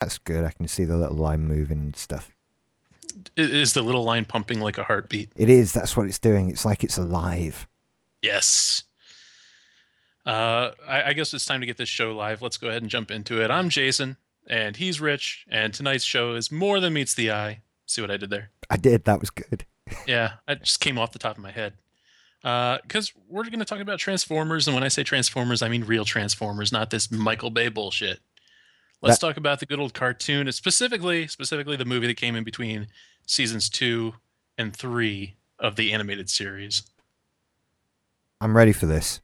That's good. I can see the little line moving and stuff. Is the little line pumping like a heartbeat? It is. That's what it's doing. It's like it's alive. Yes. I guess it's time to get this show live. Let's go ahead and jump into it. I'm Jason, and he's Rich, and tonight's show is More Than Meets the Eye. See what I did there? I did. That was good. Yeah, it just came off the top of my head. Because we're going to talk about Transformers, and when I say Transformers, I mean real Transformers, not this Michael Bay bullshit. Let's talk about the good old cartoon, specifically the movie that came in between seasons 2 and 3 of the animated series. I'm ready for this.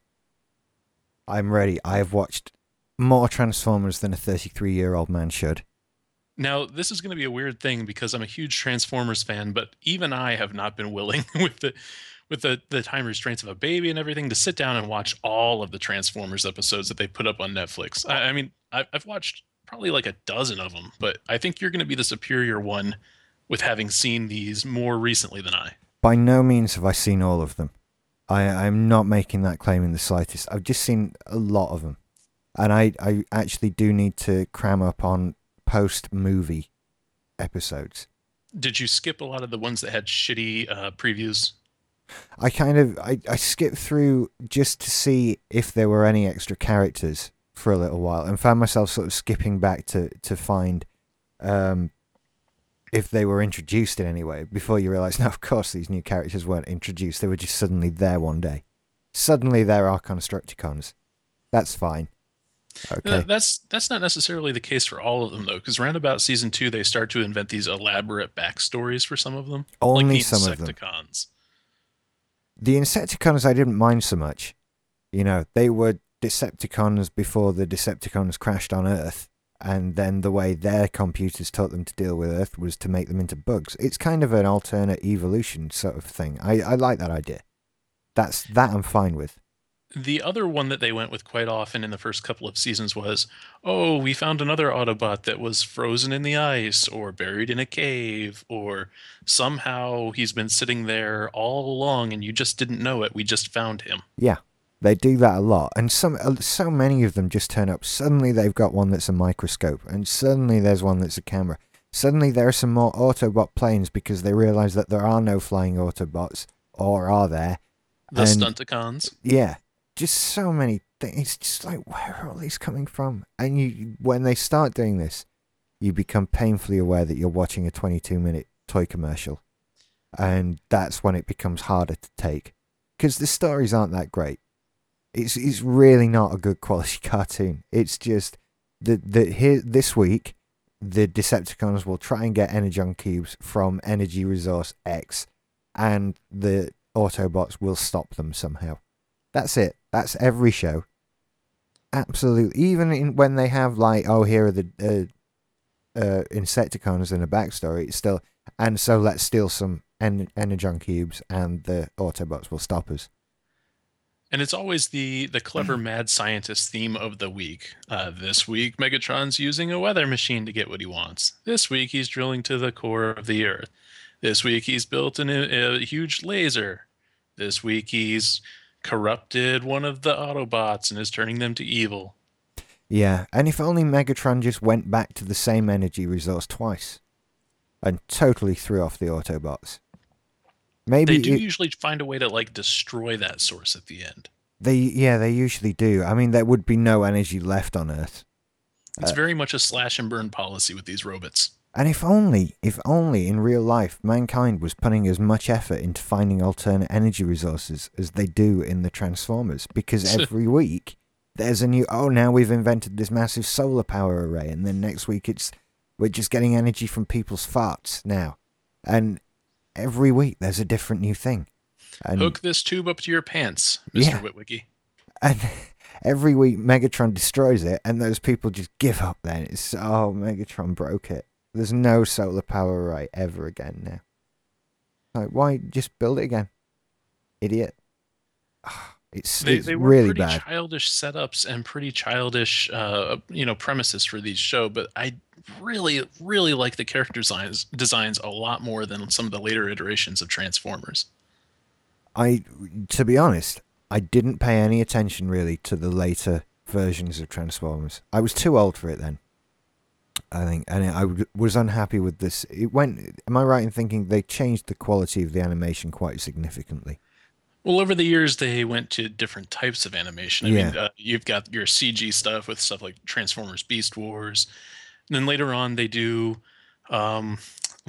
I'm ready. I have watched more Transformers than a 33-year-old man should. Now, this is going to be a weird thing because I'm a huge Transformers fan, but even I have not been willing with the time restraints of a baby and everything to sit down and watch all of the Transformers episodes that they put up on Netflix. I mean, I've watched probably like a dozen of them, but I think you're going to be the superior one with having seen these more recently than I. By no means have I seen all of them. I'm not making that claim in the slightest. I've just seen a lot of them. And I actually do need to cram up on post-movie episodes. Did you skip a lot of the ones that had shitty previews? I skipped through just to see if there were any extra characters for a little while and found myself sort of skipping back to find if they were introduced in any way before you realize, no, of course, these new characters weren't introduced. They were just suddenly there one day. Suddenly there are Constructicons. That's fine. Okay. That's not necessarily the case for all of them, though, because around about season 2, they start to invent these elaborate backstories for some of them. Only like some of them. The Insecticons I didn't mind so much. You know, they were Decepticons before the Decepticons crashed on Earth, and then the way their computers taught them to deal with Earth was to make them into bugs. It's kind of an alternate evolution sort of thing. I like that idea. That I'm fine with. The other one that they went with quite often in the first couple of seasons was, oh, we found another Autobot that was frozen in the ice or buried in a cave or somehow he's been sitting there all along and you just didn't know it. We just found him. Yeah, they do that a lot. And so many of them just turn up. Suddenly they've got one that's a microscope and suddenly there's one that's a camera. Suddenly there are some more Autobot planes because they realize that there are no flying Autobots, or are there? The Stunticons. Yeah. Just so many things. It's just like, where are all these coming from? And when they start doing this, you become painfully aware that you're watching a 22-minute toy commercial. And that's when it becomes harder to take. Because the stories aren't that great. It's really not a good quality cartoon. It's just, this week, the Decepticons will try and get Energon cubes from energy resource X. And the Autobots will stop them somehow. That's it. That's every show. Absolutely. Even when they have like, oh, here are the Insecticons in a backstory, it's still, and so let's steal some Energon cubes and the Autobots will stop us. And it's always the clever mad scientist theme of the week. This week, Megatron's using a weather machine to get what he wants. This week, he's drilling to the core of the Earth. This week, he's built a huge laser. This week, he's corrupted one of the Autobots and is turning them to evil. Yeah, and if only Megatron just went back to the same energy resource twice and totally threw off the Autobots. Maybe they do usually find a way to like destroy that source at the end. They usually do. I mean, there would be no energy left on Earth. It's very much a slash and burn policy with these robots. And if only in real life, mankind was putting as much effort into finding alternate energy resources as they do in the Transformers, because every week there's a new, oh, now we've invented this massive solar power array, and then next week we're just getting energy from people's farts now. And every week there's a different new thing. And hook this tube up to your pants, Mr. Yeah. Witwicky. And every week Megatron destroys it, and those people just give up then. It's, oh, Megatron broke it. There's no solar power array ever again now. Like, why just build it again? Idiot. Oh, it's really bad. They were pretty childish setups and pretty childish premises for these shows, but I really, really like the character designs a lot more than some of the later iterations of Transformers. To be honest, I didn't pay any attention really to the later versions of Transformers. I was too old for it then. I think, and I was unhappy with this. It went. Am I right in thinking they changed the quality of the animation quite significantly? Well, over the years, they went to different types of animation. I mean, you've got your CG stuff with stuff like Transformers, Beast Wars. And then later on, they do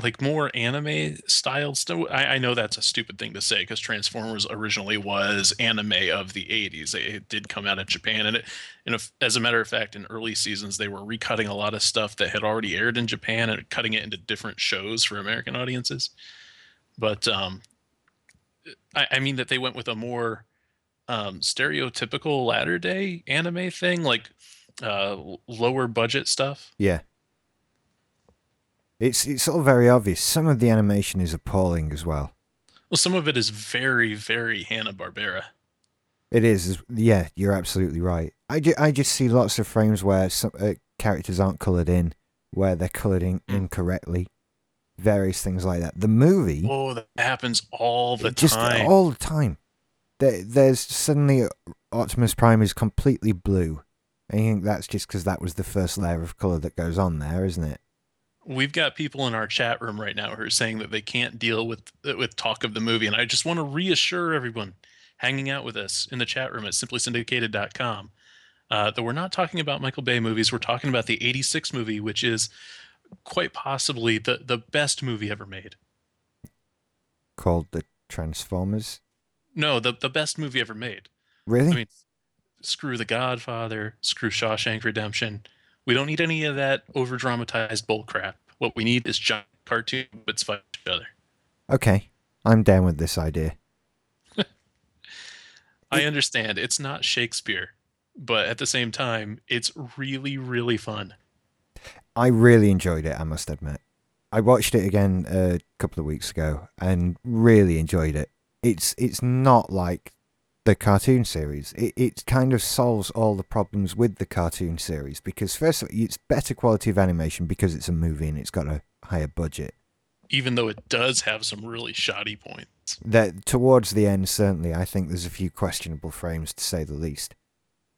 like more anime style stuff. I know that's a stupid thing to say because Transformers originally was anime of the 80s. It did come out in Japan. And as a matter of fact, in early seasons, they were recutting a lot of stuff that had already aired in Japan and cutting it into different shows for American audiences. But I mean that they went with a more stereotypical latter-day anime thing, like lower budget stuff. Yeah. It's all very obvious. Some of the animation is appalling as well. Well, some of it is very, very Hanna-Barbera. It is. Yeah, you're absolutely right. I just see lots of frames where some characters aren't coloured in, where they're coloured in incorrectly. Various things like that. The movie... Oh, that happens all the time. Just all the time. There's suddenly Optimus Prime is completely blue. And you think that's just because that was the first layer of colour that goes on there, isn't it? We've got people in our chat room right now who are saying that they can't deal with talk of the movie. And I just want to reassure everyone hanging out with us in the chat room at simplysyndicated.com that we're not talking about Michael Bay movies. We're talking about the 86 movie, which is... quite possibly the best movie ever made. Called the Transformers? No, the best movie ever made. Really? I mean, screw The Godfather, screw Shawshank Redemption. We don't need any of that over-dramatized bull crap. What we need is giant cartoon bits fight each other. Okay, I'm down with this idea. I understand. It's not Shakespeare, but at the same time, it's really, really fun. I really enjoyed it, I must admit. I watched it again a couple of weeks ago and really enjoyed it. It's not like the cartoon series. It kind of solves all the problems with the cartoon series because, first of all, it's better quality of animation because it's a movie and it's got a higher budget. Even though it does have some really shoddy points. That, towards the end, certainly, I think there's a few questionable frames, to say the least.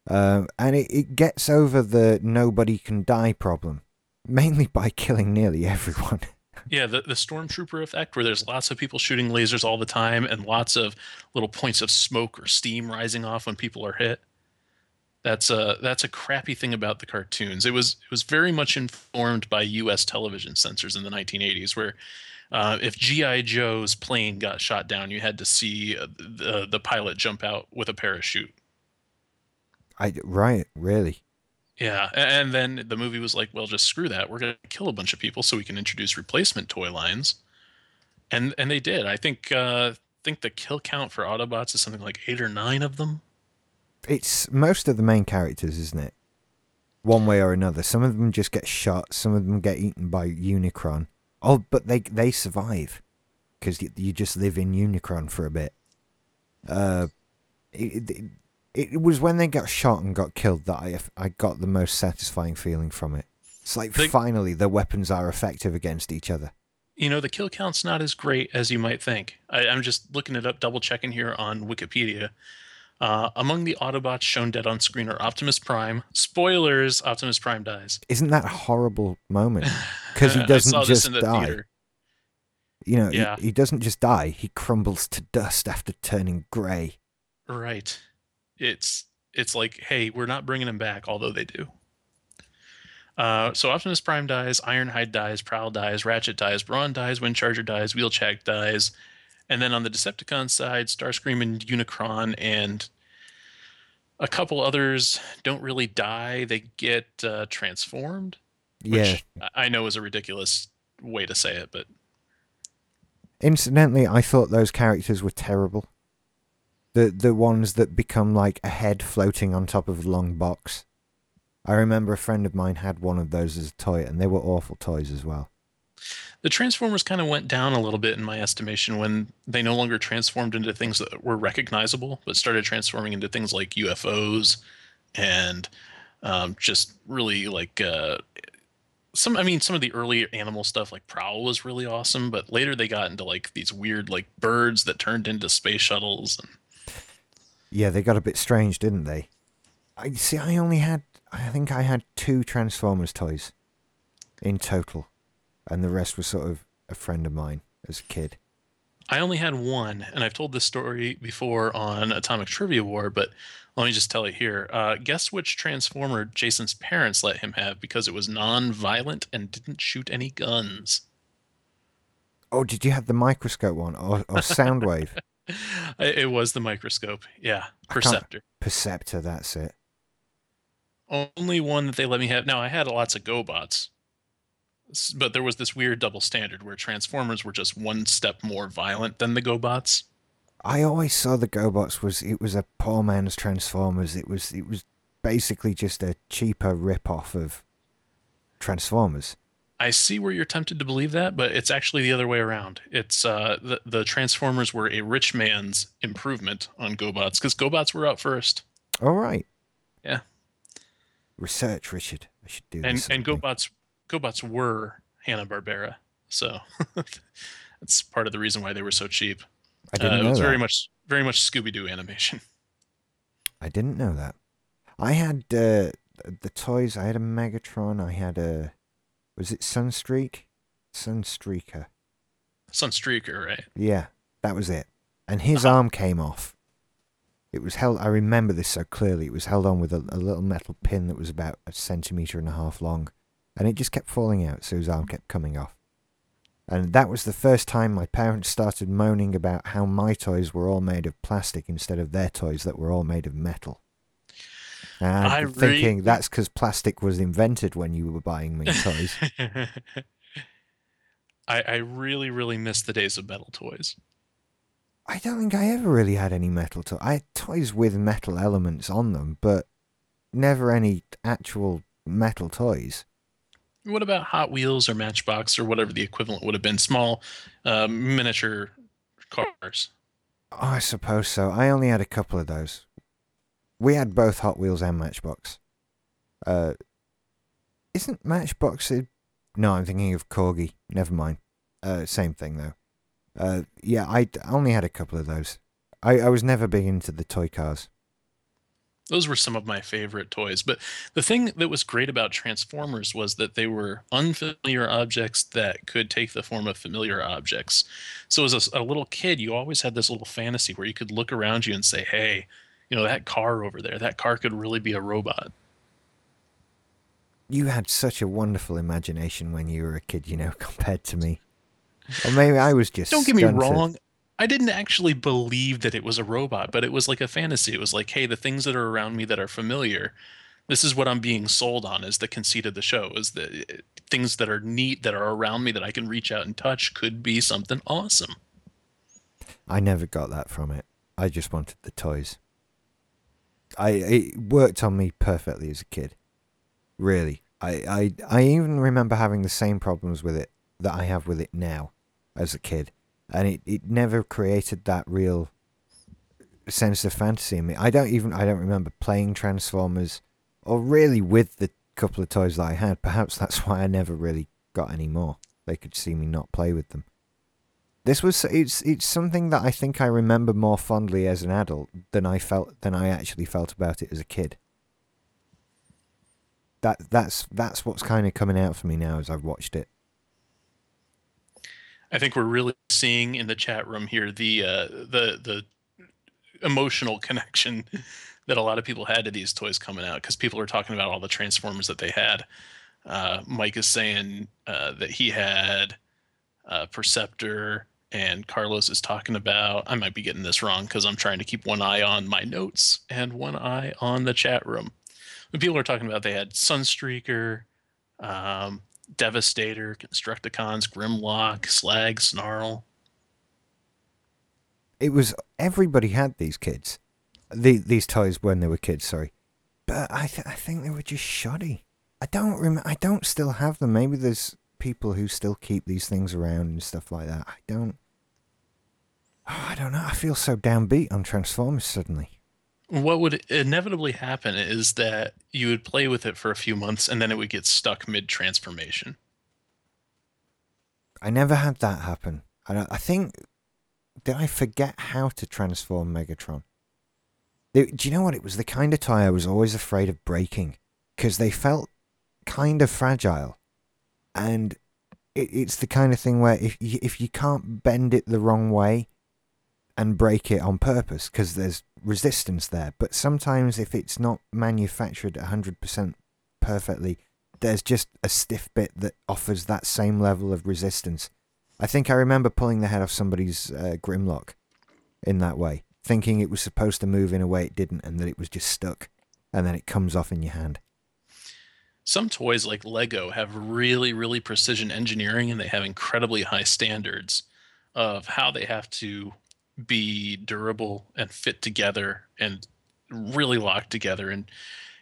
And it gets over the nobody can die problem. Mainly by killing nearly everyone. Yeah, the stormtrooper effect where there's lots of people shooting lasers all the time and lots of little points of smoke or steam rising off when people are hit. That's a crappy thing about the cartoons. It was very much informed by U.S. television censors in the 1980s where if G.I. Joe's plane got shot down, you had to see the pilot jump out with a parachute. Right, really? Yeah, and then the movie was like, well, just screw that. We're going to kill a bunch of people so we can introduce replacement toy lines. And they did. I think the kill count for Autobots is something like 8 or 9 of them. It's most of the main characters, isn't it? One way or another. Some of them just get shot. Some of them get eaten by Unicron. Oh, but they survive because you just live in Unicron for a bit. It was when they got shot and got killed that I got the most satisfying feeling from it. It's like, finally, the weapons are effective against each other. You know, the kill count's not as great as you might think. I'm just looking it up, double-checking here on Wikipedia. Among the Autobots shown dead on screen are Optimus Prime. Spoilers, Optimus Prime dies. Isn't that a horrible moment? Because he doesn't just die. Theater. You know, yeah. He doesn't just die. He crumbles to dust after turning grey. Right. It's like, hey, we're not bringing him back, although they do. So Optimus Prime dies, Ironhide dies, Prowl dies, Ratchet dies, Brawn dies, Windcharger dies, Wheeljack dies. And then on the Decepticon side, Starscream and Unicron and a couple others don't really die. They get transformed, which I know is a ridiculous way to say it. But incidentally, I thought those characters were terrible. The ones that become like a head floating on top of a long box. I remember a friend of mine had one of those as a toy, and they were awful toys as well. The Transformers kind of went down a little bit, in my estimation, when they no longer transformed into things that were recognizable, but started transforming into things like UFOs and just really like... Some of the early animal stuff, like Prowl, was really awesome, but later they got into like these weird like birds that turned into space shuttles and... Yeah, they got a bit strange, didn't they? I think I had 2 Transformers toys. in total, and the rest was sort of a friend of mine as a kid. I only had one, and I've told this story before on Atomic Trivia War, but let me just tell it here. Guess which Transformer Jason's parents let him have because it was non-violent and didn't shoot any guns. Oh, did you have the microscope one or Soundwave? It was the microscope, yeah. Perceptor, that's it. Only one that they let me have. Now, I had lots of GoBots. But there was this weird double standard where Transformers were just one step more violent than the GoBots. I always saw the GoBots was a poor man's Transformers. It was basically just a cheaper rip-off of Transformers. I see where you're tempted to believe that, but it's actually the other way around. It's the Transformers were a rich man's improvement on GoBots because GoBots were out first. All right. Yeah. Research, Richard. I should do this. And GoBots were Hanna-Barbera, so that's part of the reason why they were so cheap. I didn't know it was that. very much Scooby-Doo animation. I didn't know that. I had the toys. I had a Megatron. I had a, was it Sunstreaker? Sunstreaker, right? Yeah, that was it. And his arm came off. It was held. I remember this so clearly. It was held on with a little metal pin that was about 1.5 centimeters long. And it just kept falling out, so his arm kept coming off. And that was the first time my parents started moaning about how my toys were all made of plastic instead of their toys that were all made of metal. And I'm thinking that's because plastic was invented when you were buying me toys. I really, really miss the days of metal toys. I don't think I ever really had any metal toys. I had toys with metal elements on them, but never any actual metal toys. What about Hot Wheels or Matchbox or whatever the equivalent would have been? Small miniature cars. Oh, I suppose so. I only had a couple of those. We had both Hot Wheels and Matchbox. Isn't Matchbox... No, I'm thinking of Corgi. Never mind. Same thing, though. Yeah, I only had a couple of those. I was never big into the toy cars. Those were some of my favorite toys. But the thing that was great about Transformers was that they were unfamiliar objects that could take the form of familiar objects. So as a little kid, you always had this little fantasy where you could look around you and say, hey, you know, that car over there, that car could really be a robot. You had such a wonderful imagination when you were a kid, you know, compared to me. Or maybe I was just Don't get me wrong. I didn't actually believe that it was a robot, but it was like a fantasy. It was like, hey, the things that are around me that are familiar, this is what I'm being sold on as the conceit of the show, is the things that are neat, that are around me, that I can reach out and touch could be something awesome. I never got that from it. I just wanted the toys. It worked on me perfectly as a kid. Really. I even remember having the same problems with it that I have with it now as a kid. And it never created that real sense of fantasy in me. I don't remember playing Transformers or really with the couple of toys that I had. Perhaps that's why I never really got any more. They could see me not play with them. It's something that I think I remember more fondly as an adult than I actually felt about it as a kid. That's what's kind of coming out for me now as I've watched it. I think we're really seeing in the chat room here the emotional connection that a lot of people had to these toys coming out, because people are talking about all the Transformers that they had. Mike is saying that he had Perceptor, and Carlos is talking about, I might be getting this wrong because I'm trying to keep one eye on my notes and one eye on the chat room. But people are talking about they had Sunstreaker, Devastator, Constructicons, Grimlock, Slag, Snarl. Everybody had these kids. These toys when they were kids, sorry. But I think they were just shoddy. I don't still have them. Maybe there's people who still keep these things around and stuff like that. I don't know. I feel so downbeat on Transformers suddenly. What would inevitably happen is that you would play with it for a few months and then it would get stuck mid-transformation. I never had that happen. Did I forget how to transform Megatron? Do you know what? It was the kind of toy I was always afraid of breaking because they felt kind of fragile. And it's the kind of thing where if you can't bend it the wrong way and break it on purpose, because there's resistance there, but sometimes if it's not manufactured 100% perfectly, there's just a stiff bit that offers that same level of resistance. I think I remember pulling the head off somebody's Grimlock in that way, thinking it was supposed to move in a way it didn't and that it was just stuck, and then it comes off in your hand. Some toys like Lego have really, really precision engineering, and they have incredibly high standards of how they have to be durable and fit together and really locked together. And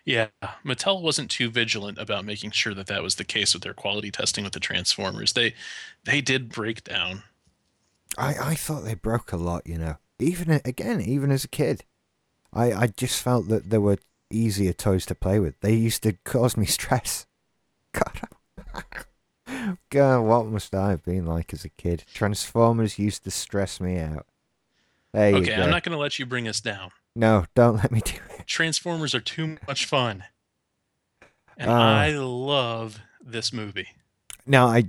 yeah, Mattel wasn't too vigilant about making sure that that was the case with their quality testing with the Transformers. They did break down. I thought they broke a lot, you know. Even as a kid, I just felt that there were easier toys to play with. They used to cause me stress. God, what must I have been like as a kid? Transformers used to stress me out. There you go. Okay, I'm not going to let you bring us down. No, don't let me do it. Transformers are too much fun. And I love this movie. No, I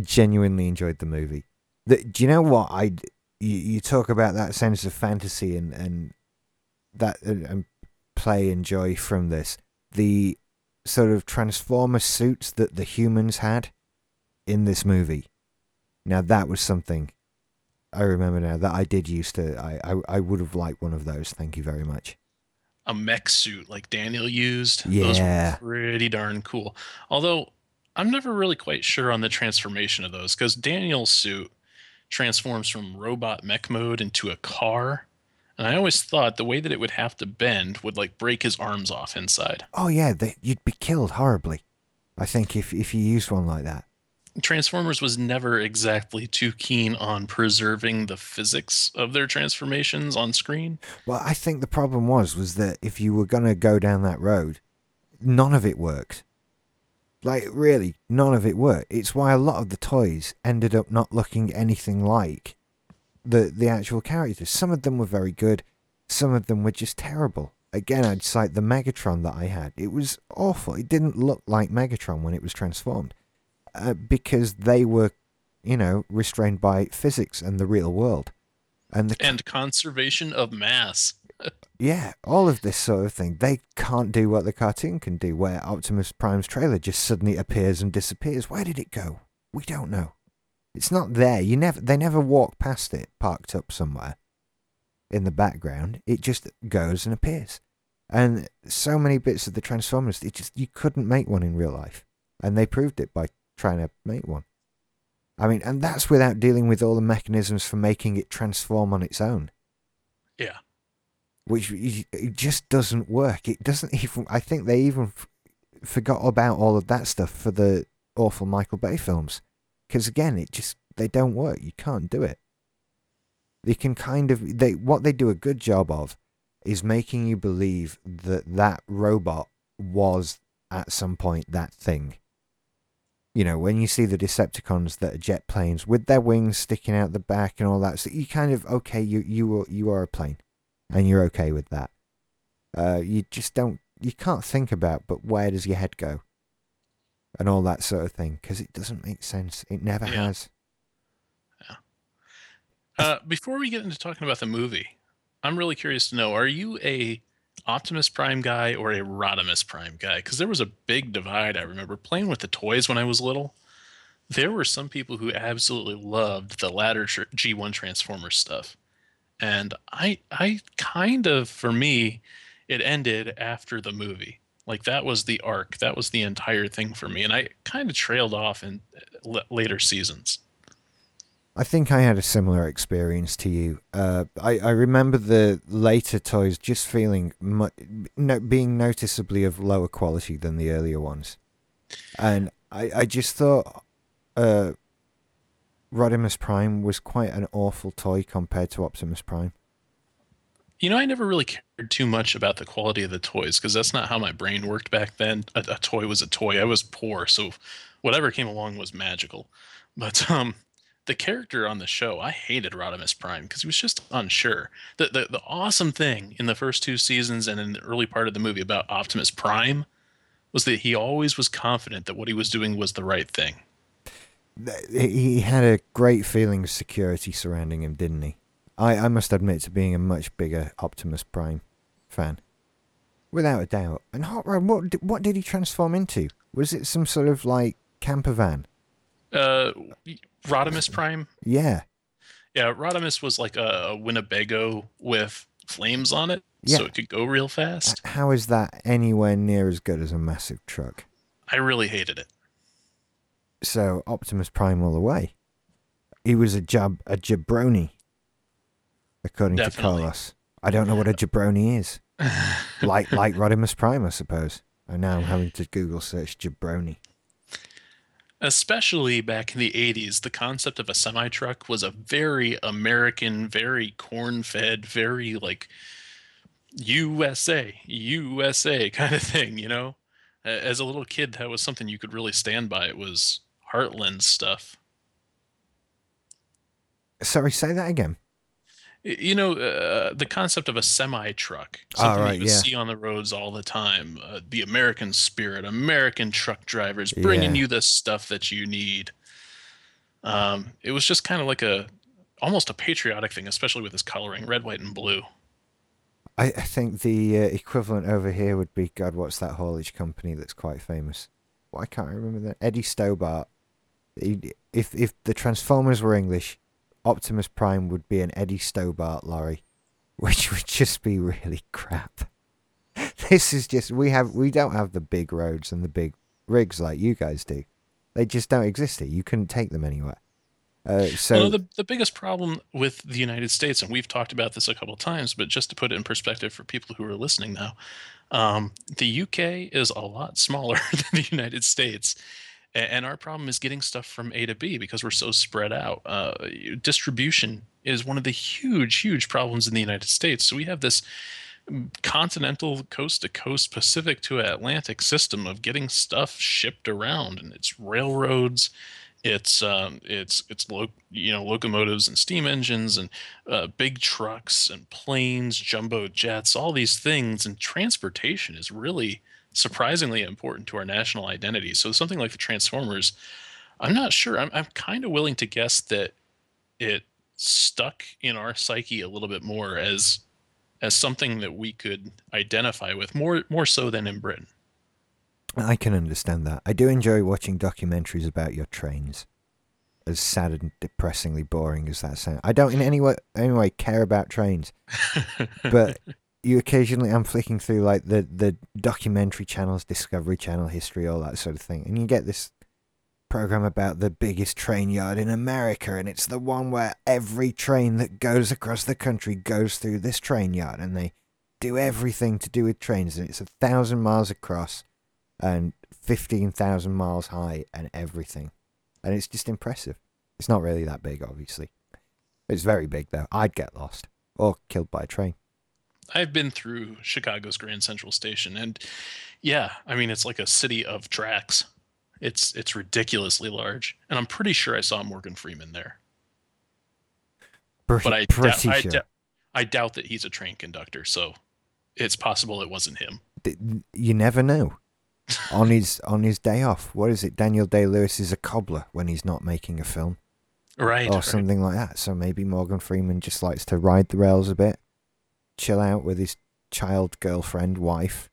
genuinely enjoyed the movie. Do you know what? You talk about that sense of fantasy and that and play and joy from this. The sort of Transformer suits that the humans had in this movie. Now, that was something... I remember now that I did used to. I would have liked one of those. Thank you very much. A mech suit like Daniel used. Yeah. Those were pretty darn cool. Although I'm never really quite sure on the transformation of those, because Daniel's suit transforms from robot mech mode into a car. And I always thought the way that it would have to bend would like break his arms off inside. Oh, yeah. You'd be killed horribly, I think, if you used one like that. Transformers was never exactly too keen on preserving the physics of their transformations on screen. Well, I think the problem was that if you were going to go down that road, none of it worked. Like, really, none of it worked. It's why a lot of the toys ended up not looking anything like the actual characters. Some of them were very good. Some of them were just terrible. Again, I'd cite the Megatron that I had. It was awful. It didn't look like Megatron when it was transformed. Because they were, you know, restrained by physics and the real world. And conservation of mass. Yeah, all of this sort of thing. They can't do what the cartoon can do, where Optimus Prime's trailer just suddenly appears and disappears. Where did it go? We don't know. It's not there. They never walk past it, parked up somewhere in the background. It just goes and appears. And so many bits of the Transformers, you couldn't make one in real life. And they proved it by trying to make one. I mean, and that's without dealing with all the mechanisms for making it transform on its own. Yeah. Which it just doesn't work. It doesn't even... I think they even forgot about all of that stuff for the awful Michael Bay films. Because again, they don't work. You can't do it. They can kind of... What they do a good job of is making you believe that robot was at some point that thing. You know, when you see the Decepticons that are jet planes with their wings sticking out the back and all that, so you kind of, okay, you are a plane, and you're okay with that. You can't think about, but where does your head go? And all that sort of thing, because it doesn't make sense. It never has. Yeah. Before we get into talking about the movie, I'm really curious to know, are you a Optimus Prime guy or a Rodimus Prime guy? Because there was a big divide. I remember playing with the toys when I was little. There were some people who absolutely loved the latter G1 Transformers stuff. And I kind of, for me, it ended after the movie. Like, that was the arc. That was the entire thing for me. And I kind of trailed off in later seasons. I think I had a similar experience to you. I remember the later toys just feeling being noticeably of lower quality than the earlier ones. And I just thought Rodimus Prime was quite an awful toy compared to Optimus Prime. You know, I never really cared too much about the quality of the toys, because that's not how my brain worked back then. A toy was a toy. I was poor, so whatever came along was magical. But the character on the show, I hated Rodimus Prime because he was just unsure. The awesome thing in the first two seasons and in the early part of the movie about Optimus Prime was that he always was confident that what he was doing was the right thing. He had a great feeling of security surrounding him, didn't he? I must admit to being a much bigger Optimus Prime fan. Without a doubt. And Hot Rod, what did he transform into? Was it some sort of, like, camper van? Rodimus Prime? Yeah. Yeah, Rodimus was like a Winnebago with flames on it, so it could go real fast. How is that anywhere near as good as a massive truck? I really hated it. So, Optimus Prime all the way. He was a jabroni, according to Carlos. I don't know what a jabroni is. like Rodimus Prime, I suppose. And now I'm having to Google search jabroni. Especially back in the 80s, the concept of a semi-truck was a very American, very corn-fed, very, like, USA kind of thing, you know? As a little kid, that was something you could really stand by. It was Heartland stuff. Sorry, say that again. You know, the concept of a semi-truck. Something you see on the roads all the time. The American spirit, American truck drivers bringing you the stuff that you need. It was just kind of like almost a patriotic thing, especially with this coloring, red, white, and blue. I think the equivalent over here would be, God, what's that haulage company that's quite famous? Well, I can't remember that. Eddie Stobart. If the Transformers were English, Optimus Prime would be an Eddie Stobart lorry, which would just be really crap. This is just, we don't have the big roads and the big rigs like you guys do. They just don't exist here. You couldn't take them anywhere. So the biggest problem with the United States, and we've talked about this a couple of times, but just to put it in perspective for people who are listening now, the UK is a lot smaller than the United States. And our problem is getting stuff from A to B because we're so spread out. Distribution is one of the huge, huge problems in the United States. So we have this continental, coast-to-coast, Pacific to Atlantic system of getting stuff shipped around. And it's railroads, it's locomotives and steam engines and big trucks and planes, jumbo jets, all these things. And transportation is really surprisingly important to our national identity. So something like the Transformers, I'm not sure. I'm kind of willing to guess that it stuck in our psyche a little bit more as something that we could identify with, more so than in Britain. I can understand that. I do enjoy watching documentaries about your trains, as sad and depressingly boring as that sounds. I don't in any way care about trains, but you occasionally, I'm flicking through like the documentary channels, Discovery Channel, History, all that sort of thing. And you get this program about the biggest train yard in America. And it's the one where every train that goes across the country goes through this train yard. And they do everything to do with trains. And it's 1,000 miles across and 15,000 miles high and everything. And it's just impressive. It's not really that big, obviously. It's very big, though. I'd get lost or killed by a train. I've been through Chicago's Grand Central Station, and yeah, I mean, it's like a city of tracks. It's ridiculously large, and I'm pretty sure I saw Morgan Freeman there. I doubt that he's a train conductor, so it's possible it wasn't him. You never know. on his day off, what is it? Daniel Day-Lewis is a cobbler when he's not making a film, right? Or something like that. So maybe Morgan Freeman just likes to ride the rails a bit, chill out with his child, girlfriend, wife,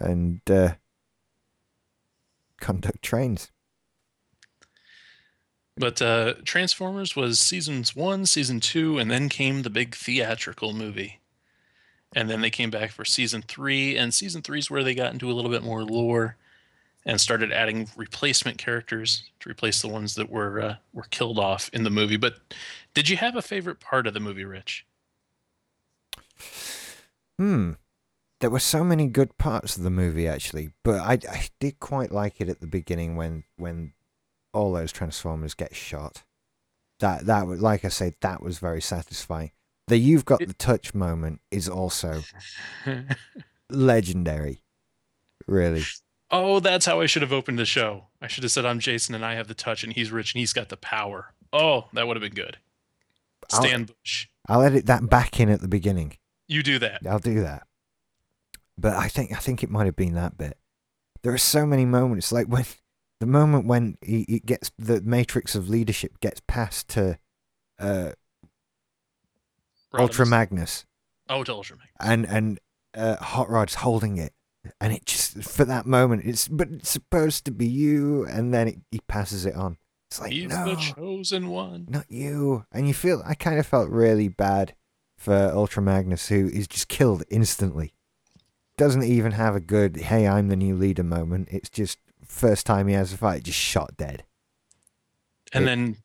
and conduct trains. But Transformers was seasons 1, season 2, and then came the big theatrical movie. And then they came back for season 3, and season 3 is where they got into a little bit more lore and started adding replacement characters to replace the ones that were killed off in the movie. But did you have a favorite part of the movie, Rich? There were so many good parts of the movie, actually, but I did quite like it at the beginning when all those Transformers get shot. That was, like I said, that was very satisfying. The "you've got the touch" moment is also legendary, really. Oh, that's how I should have opened the show. I should have said, "I'm Jason and I have the touch, and he's rich and he's got the power." Oh, that would have been good. Stan Bush. I'll edit that back in at the beginning. You do that. I'll do that. But I think it might have been that bit. There are so many moments, like when the moment when he gets the Matrix of Leadership gets passed to Ultra Magnus. Oh, to Ultra Magnus. And Hot Rod's holding it, and it just for that moment it's supposed to be you, and then he passes it on. It's like, he's the chosen one, not you. And I kind of felt really bad for Ultra Magnus, who is just killed instantly. Doesn't even have a good, hey, I'm the new leader moment. It's just first time he has a fight, just shot dead. And then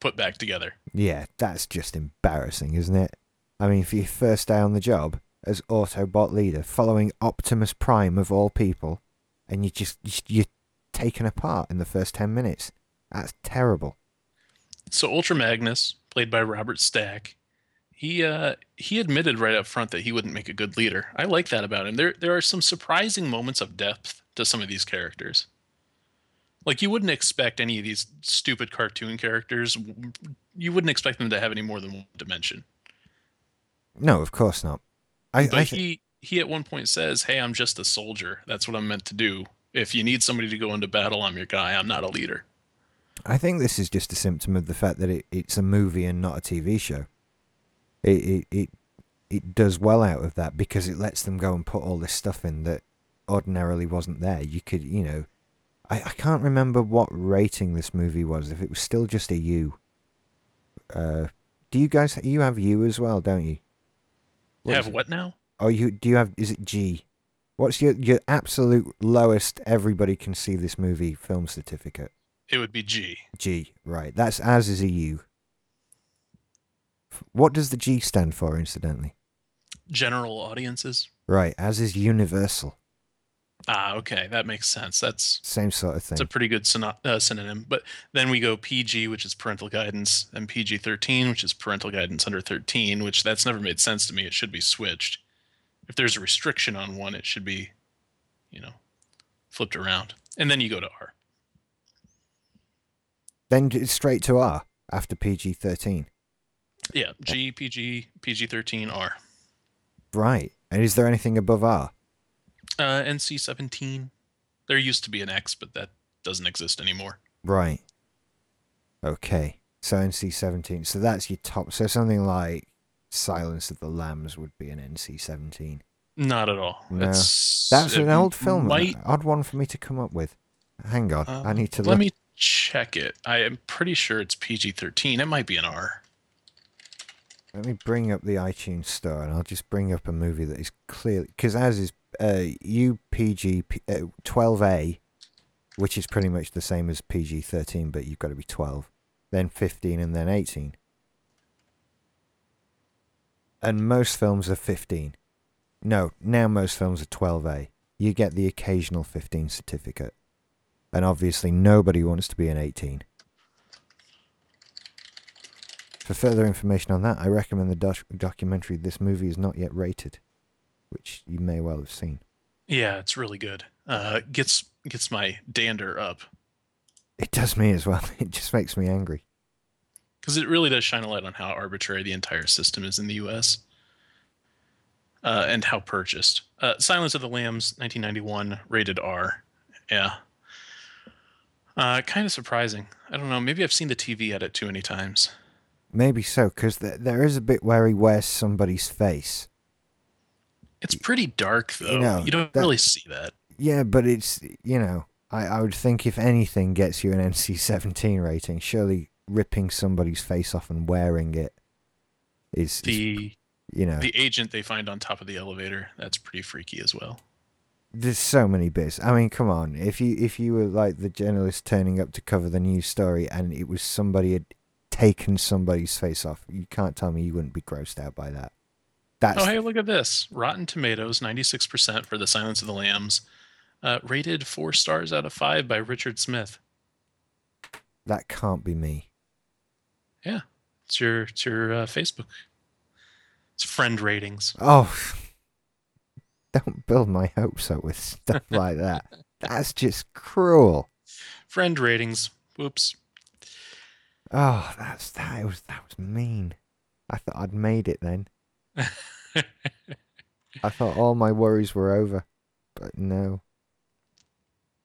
put back together. Yeah, that's just embarrassing, isn't it? I mean, for your first day on the job as Autobot leader, following Optimus Prime of all people, and you're taken apart in the first 10 minutes. That's terrible. So Ultra Magnus, played by Robert Stack, he admitted right up front that he wouldn't make a good leader. I like that about him. There are some surprising moments of depth to some of these characters. Like, you wouldn't expect any of these stupid cartoon characters, you wouldn't expect them to have any more than one dimension. No, of course not. He at one point says, hey, I'm just a soldier. That's what I'm meant to do. If you need somebody to go into battle, I'm your guy. I'm not a leader. I think this is just a symptom of the fact that it's a movie and not a TV show. It does well out of that because it lets them go and put all this stuff in that ordinarily wasn't there. You could, you know, I can't remember what rating this movie was. If it was still just a U. Do you guys, you have U as well, don't you? You have what now? Oh, is it G? What's your absolute lowest everybody can see this movie film certificate? It would be G. G, right. That's as is a U. What does the G stand for, incidentally? General audiences. Right, as is universal. Ah, okay, that makes sense. That's same sort of thing. It's a pretty good synonym. But then we go PG, which is parental guidance, and PG-13, which is parental guidance under 13, which that's never made sense to me. It should be switched. If there's a restriction on one, it should be, you know, flipped around. And then you go to R. Then it's straight to R after PG-13. Yeah, G, PG, PG-13, R. Right. And is there anything above R? NC-17. There used to be an X, but that doesn't exist anymore. Right. Okay. So NC-17. So that's your top. So something like Silence of the Lambs would be an NC-17. Not at all. No. That's an old film. Odd one for me to come up with. Hang on. I need to look. Let me check it. I am pretty sure it's PG-13. It might be an R. Let me bring up the iTunes store, and I'll just bring up a movie that is clearly... Because as is UPG 12A, which is pretty much the same as PG-13, but you've got to be 12. Then 15, and then 18. And most films are 15. No, now most films are 12A. You get the occasional 15 certificate. And obviously nobody wants to be an 18. For further information on that, I recommend the documentary This Movie Is Not Yet Rated, which you may well have seen. Yeah, it's really good. Gets my dander up. It does me as well. It just makes me angry. Because it really does shine a light on how arbitrary the entire system is in the U.S. And how purchased. Silence of the Lambs, 1991, rated R. Yeah. Kind of surprising. I don't know. Maybe I've seen the TV edit too many times. Maybe so, because there is a bit where he wears somebody's face. It's pretty dark, though. You know, you don't really see that. Yeah, but it's, you know, I would think if anything gets you an NC-17 rating, surely ripping somebody's face off and wearing it is, you know. The agent they find on top of the elevator, that's pretty freaky as well. There's so many bits. I mean, come on. If you were like the journalist turning up to cover the news story and it was somebody had taken somebody's face off, you can't tell me you wouldn't be grossed out by that. Oh, hey, look at this. Rotten Tomatoes, 96% for The Silence of the Lambs. Rated 4 stars out of 5 by Richard Smith. That can't be me. Yeah. It's your Facebook. It's friend ratings. Oh, don't build my hopes up with stuff like that. That's just cruel. Friend ratings. Whoops. Oh, that was mean. I thought I'd made it then. I thought all my worries were over, but no.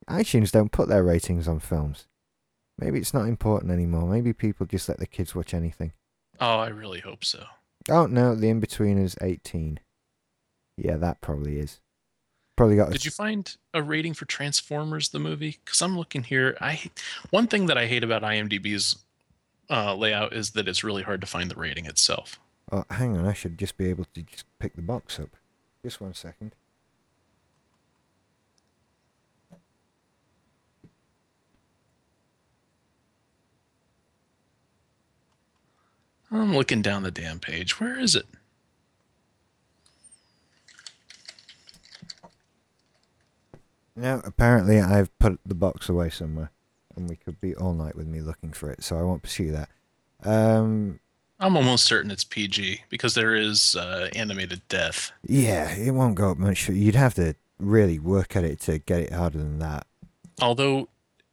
iTunes don't put their ratings on films. Maybe it's not important anymore. Maybe people just let the kids watch anything. Oh, I really hope so. Oh, no, the in-between is 18. Yeah, that probably is. Probably got. Did you find a rating for Transformers, the movie? Because I'm looking here. One thing that I hate about IMDb's layout is that it's really hard to find the rating itself. Oh, hang on, I should just be able to just pick the box up. Just 1 second. I'm looking down the damn page. Where is it? Now, apparently I've put the box away somewhere, and we could be all night with me looking for it, so I won't pursue that. I'm almost certain it's PG, because there is animated death. Yeah, it won't go up much. You'd have to really work at it to get it harder than that. Although...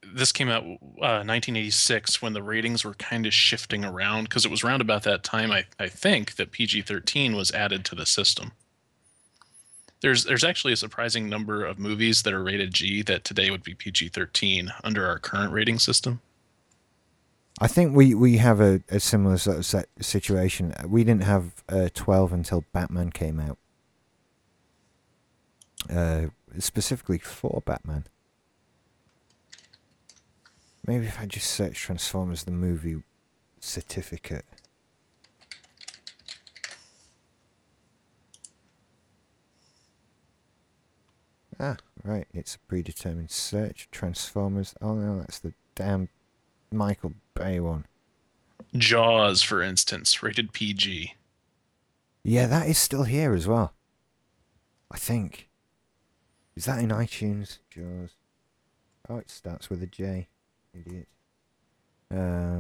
this came out 1986 when the ratings were kind of shifting around, because it was around about that time, I think, that PG-13 was added to the system. There's actually a surprising number of movies that are rated G that today would be PG-13 under our current rating system. I think we have a similar sort of situation. We didn't have 12 until Batman came out. Specifically for Batman. Maybe if I just search Transformers the movie certificate. Ah, right. It's a predetermined search. Transformers. Oh, no, that's the damn Michael Bay one. Jaws, for instance, rated PG. Yeah, that is still here as well. I think. Is that in iTunes? Jaws. Oh, it starts with a J. Idiot. Come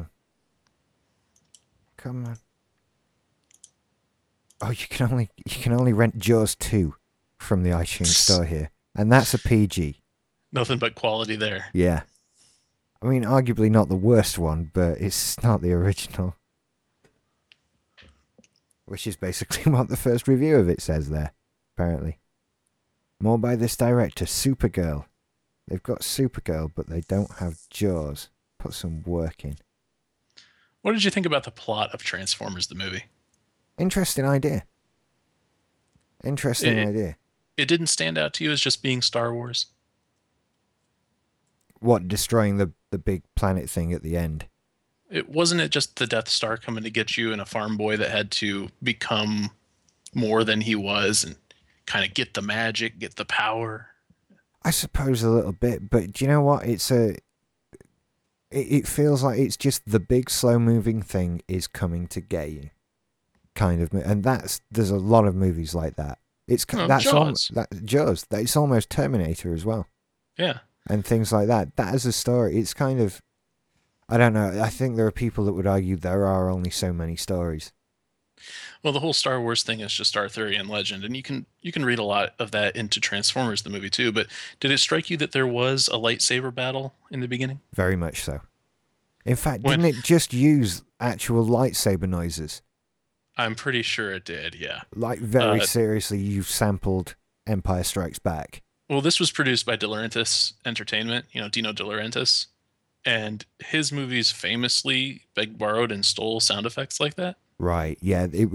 on. Oh, you can only rent Jaws 2 from the iTunes store here, and that's a PG. Nothing but quality there. Yeah. I mean, arguably not the worst one, but it's not the original. Which is basically what the first review of it says there, apparently. More by this director, Supergirl. They've got Supergirl, but they don't have Jaws. Put some work in. What did you think about the plot of Transformers, the movie? Interesting idea. Interesting idea. It didn't stand out to you as just being Star Wars? What, destroying the big planet thing at the end? Wasn't it just the Death Star coming to get you and a farm boy that had to become more than he was and kind of get the magic, get the power? I suppose a little bit, but do you know what? It feels like it's just the big slow-moving thing is coming to get you, kind of. And there's a lot of movies like that. Jaws. It's almost Terminator as well. Yeah. And things like that. That is a story. It's kind of, I don't know. I think there are people that would argue there are only so many stories. Well, the whole Star Wars thing is just Arthurian legend, and you can read a lot of that into Transformers, the movie, too, but did it strike you that there was a lightsaber battle in the beginning? Very much so. In fact, didn't it just use actual lightsaber noises? I'm pretty sure it did, yeah. Like, very seriously, you've sampled Empire Strikes Back. Well, this was produced by De Laurentiis Entertainment, Dino De Laurentiis, and his movies famously begged, borrowed, and stole sound effects like that. Right, yeah, it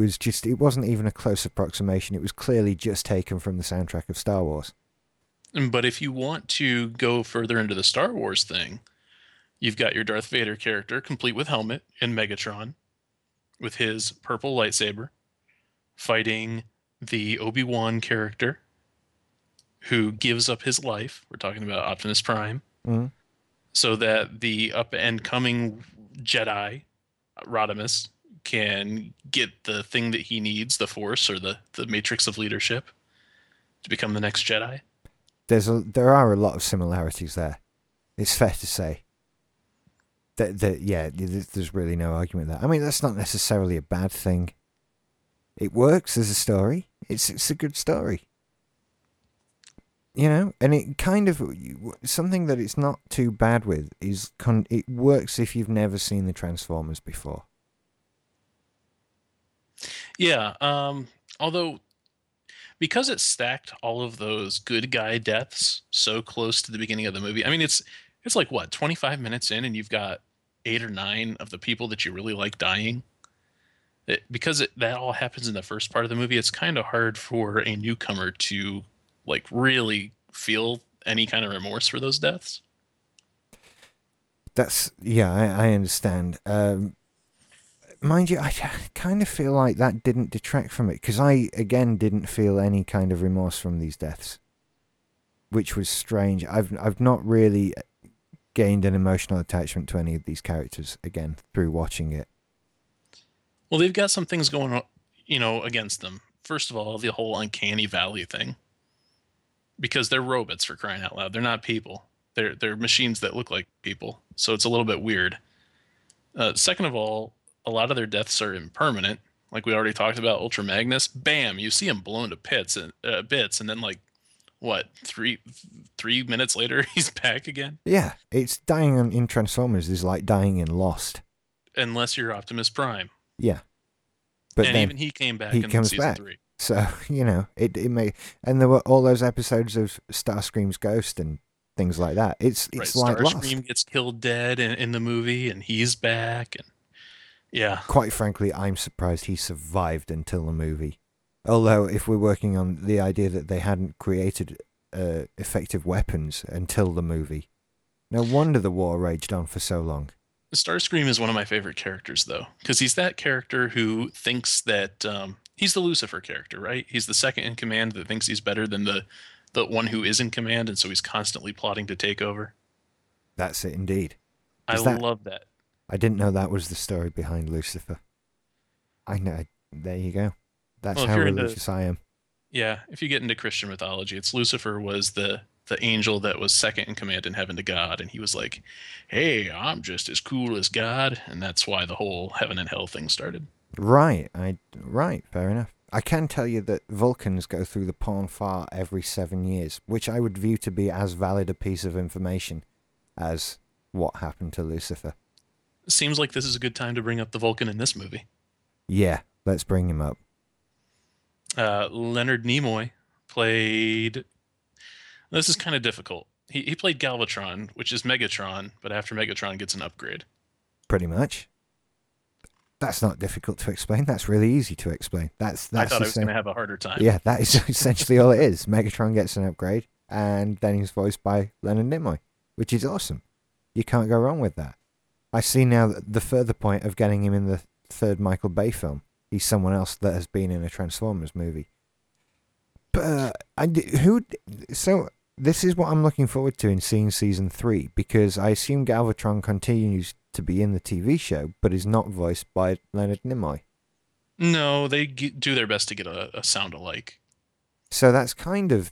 wasn't even a close approximation. It was clearly just taken from the soundtrack of Star Wars. But if you want to go further into the Star Wars thing, you've got your Darth Vader character, complete with helmet, and Megatron, with his purple lightsaber, fighting the Obi-Wan character, who gives up his life, we're talking about Optimus Prime, so that the up-and-coming Jedi, Rodimus, can get the thing that he needs, the Force, or the Matrix of Leadership, to become the next Jedi. There are a lot of similarities there. It's fair to say. There's really no argument there. I mean, that's not necessarily a bad thing. It works as a story. It's a good story. And it kind of... something that it's not too bad with is it works if you've never seen the Transformers before. Yeah, although because it stacked all of those good guy deaths so close to the beginning of the movie. I mean, it's like what, 25 minutes in and you've got 8 or 9 of the people that you really like dying. Because that all happens in the first part of the movie, it's kind of hard for a newcomer to like really feel any kind of remorse for those deaths. That's, yeah, I understand. Mind you, I kind of feel like that didn't detract from it, because I, again, didn't feel any kind of remorse from these deaths, which was strange. I've not really gained an emotional attachment to any of these characters, again, through watching it. Well, they've got some things going on, you know, against them. First of all, the whole uncanny valley thing, because they're robots, for crying out loud. They're not people. They're machines that look like people, so it's a little bit weird. Second of all, a lot of their deaths are impermanent. Like we already talked about Ultra Magnus. Bam, you see him blown to bits, and then like, what, three minutes later, he's back again? Yeah, it's dying in Transformers is like dying in Lost. Unless you're Optimus Prime. Yeah. But and then even he came back in season 3. So, you know, it may... And there were all those episodes of Starscream's Ghost and things like that. It's right, like Starscream Lost. Gets killed dead in the movie, and he's back, and... Yeah. Quite frankly, I'm surprised he survived until the movie. Although, if we're working on the idea that they hadn't created effective weapons until the movie, no wonder the war raged on for so long. Starscream is one of my favorite characters, though, because he's that character who thinks that he's the Lucifer character, right? He's the second in command that thinks he's better than the one who is in command, and so he's constantly plotting to take over. That's it, indeed. I love that. I didn't know that was the story behind Lucifer. I know. There you go. That's how religious I am. Yeah. If you get into Christian mythology, it's Lucifer was the angel that was second in command in heaven to God. And he was like, hey, I'm just as cool as God. And that's why the whole heaven and hell thing started. Right. Right. Fair enough. I can tell you that Vulcans go through the porn far every 7 years, which I would view to be as valid a piece of information as what happened to Lucifer. Seems like this is a good time to bring up the Vulcan in this movie. Yeah, let's bring him up. Leonard Nimoy played... This is kind of difficult. He played Galvatron, which is Megatron, but after Megatron gets an upgrade. Pretty much. That's not difficult to explain. That's really easy to explain. That's I thought I was going to have a harder time. Yeah, that is essentially all it is. Megatron gets an upgrade, and then he's voiced by Leonard Nimoy, which is awesome. You can't go wrong with that. I see now the further point of getting him in the third Michael Bay film. He's someone else that has been in a Transformers movie. But so this is what I'm looking forward to in seeing season 3, because I assume Galvatron continues to be in the TV show, but is not voiced by Leonard Nimoy. No, they do their best to get a sound alike. So that's kind of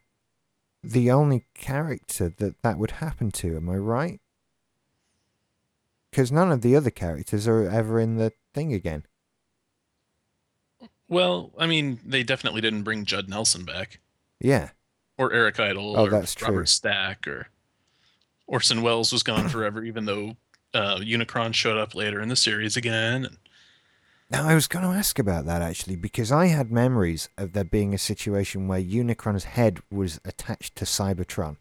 the only character that would happen to. Am I right? Because none of the other characters are ever in the thing again. Well, I mean, they definitely didn't bring Judd Nelson back. Yeah. Or Eric Idle. Oh, or that's Robert true. Stack or Orson Welles was gone forever, even though Unicron showed up later in the series again. Now, I was going to ask about that, actually, because I had memories of there being a situation where Unicron's head was attached to Cybertron.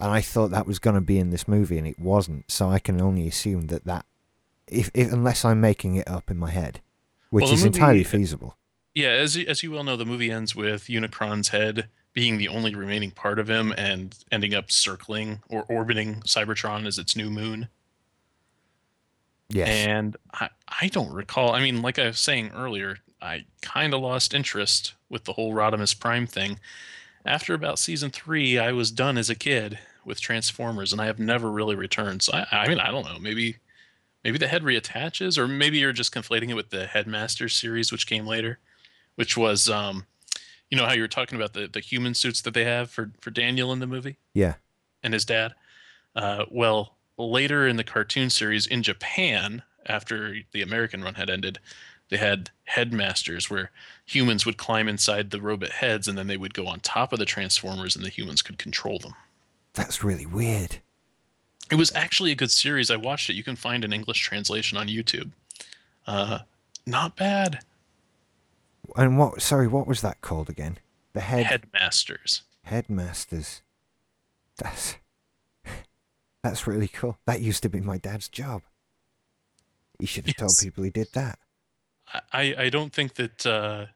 And I thought that was going to be in this movie, and it wasn't. So I can only assume that if unless I'm making it up in my head, which is entirely feasible. Yeah, as you well know, the movie ends with Unicron's head being the only remaining part of him and ending up circling or orbiting Cybertron as its new moon. Yes. And I don't recall. I mean, like I was saying earlier, I kind of lost interest with the whole Rodimus Prime thing. After about season 3, I was done as a kid with Transformers, and I have never really returned. So, I mean, I don't know. Maybe the head reattaches, or maybe you're just conflating it with the Headmasters series, which came later, which was, you know, how you were talking about the human suits that they have for Daniel in the movie? Yeah. And his dad? Well, later in the cartoon series in Japan, after the American run had ended, they had Headmasters where humans would climb inside the robot heads and then they would go on top of the Transformers and the humans could control them. That's really weird. It was actually a good series. I watched it. You can find an English translation on YouTube. Not bad. And what was that called again? The Headmasters. Headmasters. That's really cool. That used to be my dad's job. He should have told people he did that. I don't think that,